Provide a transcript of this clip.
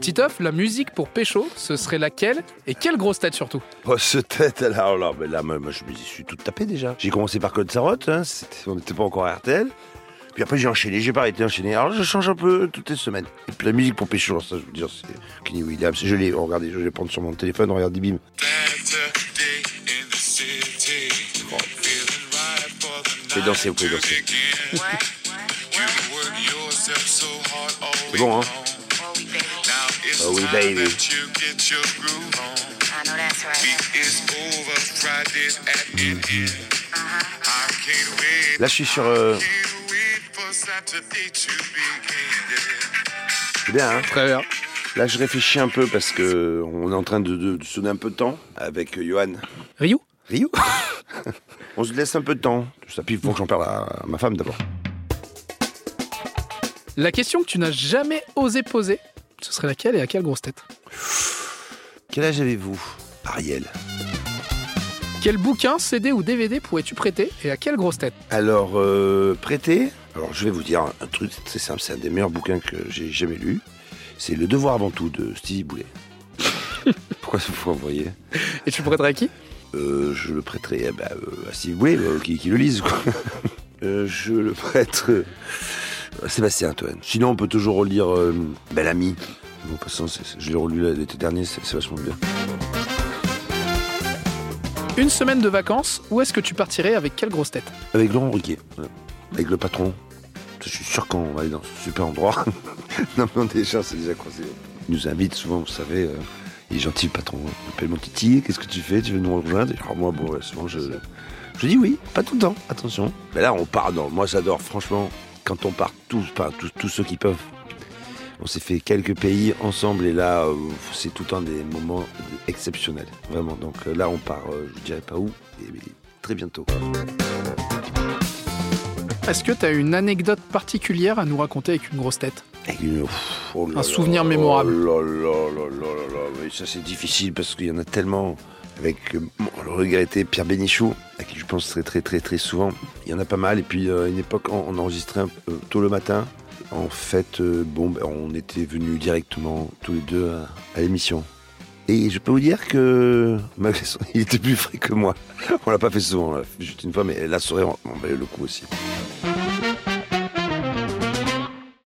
Titoff, la musique pour Pécho, ce serait laquelle? Et quelle grosse tête surtout? Oh, ce tête, alors là, mais là, moi, je me suis tout tapé déjà. J'ai commencé par Cold Sweat, hein, on n'était pas encore à RTL. Puis après, j'ai pas arrêté d'enchaîner. Alors, je change un peu toutes les semaines. Et puis la musique pour Pécho, ça, je veux dire, c'est Kenny Williams. Je l'ai, oh, regardez, je vais prendre sur mon téléphone, regardez, bim. Oh. Vous pouvez danser, vous pouvez danser. C'est bon, hein? Oh oui, baby. Là, je suis sur... C'est bien, hein? Très bien. Là, je réfléchis un peu parce qu'on est en train de sonner un peu de temps avec Yohan. Ryu. On se laisse un peu de temps. Ça pive pour que j'en parle à ma femme, d'abord. La question que tu n'as jamais osé poser, ce serait laquelle et à quelle grosse tête? Quel âge avez-vous, Ariel? Quel bouquin, CD ou DVD pourrais-tu prêter et à quelle grosse tête? Alors, prêter... Alors, je vais vous dire un truc, c'est simple, c'est un des meilleurs bouquins que j'ai jamais lu. C'est Le Devoir avant tout, de Stevie Boulet. Pourquoi ça vous envoyez? Et tu le prêterais à qui? Je le prêterais à Stevie Boulet, qui le lise, quoi. Je le prête... Sébastien Antoine. Sinon, on peut toujours relire Bel ami. Bon, passant, je l'ai relu l'été dernier, c'est vachement bien. Une semaine de vacances, où est-ce que tu partirais avec quelle grosse tête? Avec Laurent Ruquier, avec le patron. Je suis sûr qu'on va aller dans ce super endroit. Non, mais déjà, c'est déjà croisé. Il nous invite souvent, vous savez. Il est gentil, le patron. Il m'appelle mon titi. Qu'est-ce que tu fais? Tu veux nous rejoindre? Alors, moi, bon, souvent, je dis oui. Pas tout le temps, attention. Mais là, on part dans. Moi, j'adore, franchement. Quand on part tous ceux qui peuvent, on s'est fait quelques pays ensemble et là, c'est tout le temps des moments exceptionnels, vraiment. Donc là, on part, je ne dirais pas où, mais très bientôt. Est-ce que tu as une anecdote particulière à nous raconter avec une grosse tête? Oh là, un souvenir mémorable. Oh là là là là là, ça c'est difficile parce qu'il y en a tellement. Avec le regretté Pierre Bénichou, à qui je pense très très très très souvent. Il y en a pas mal. Et puis à une époque, on enregistrait tôt le matin. En fait, on était venus directement tous les deux à l'émission. Et je peux vous dire que il était plus frais que moi. On l'a pas fait souvent. Juste une fois, mais la soirée, on valait le coup aussi.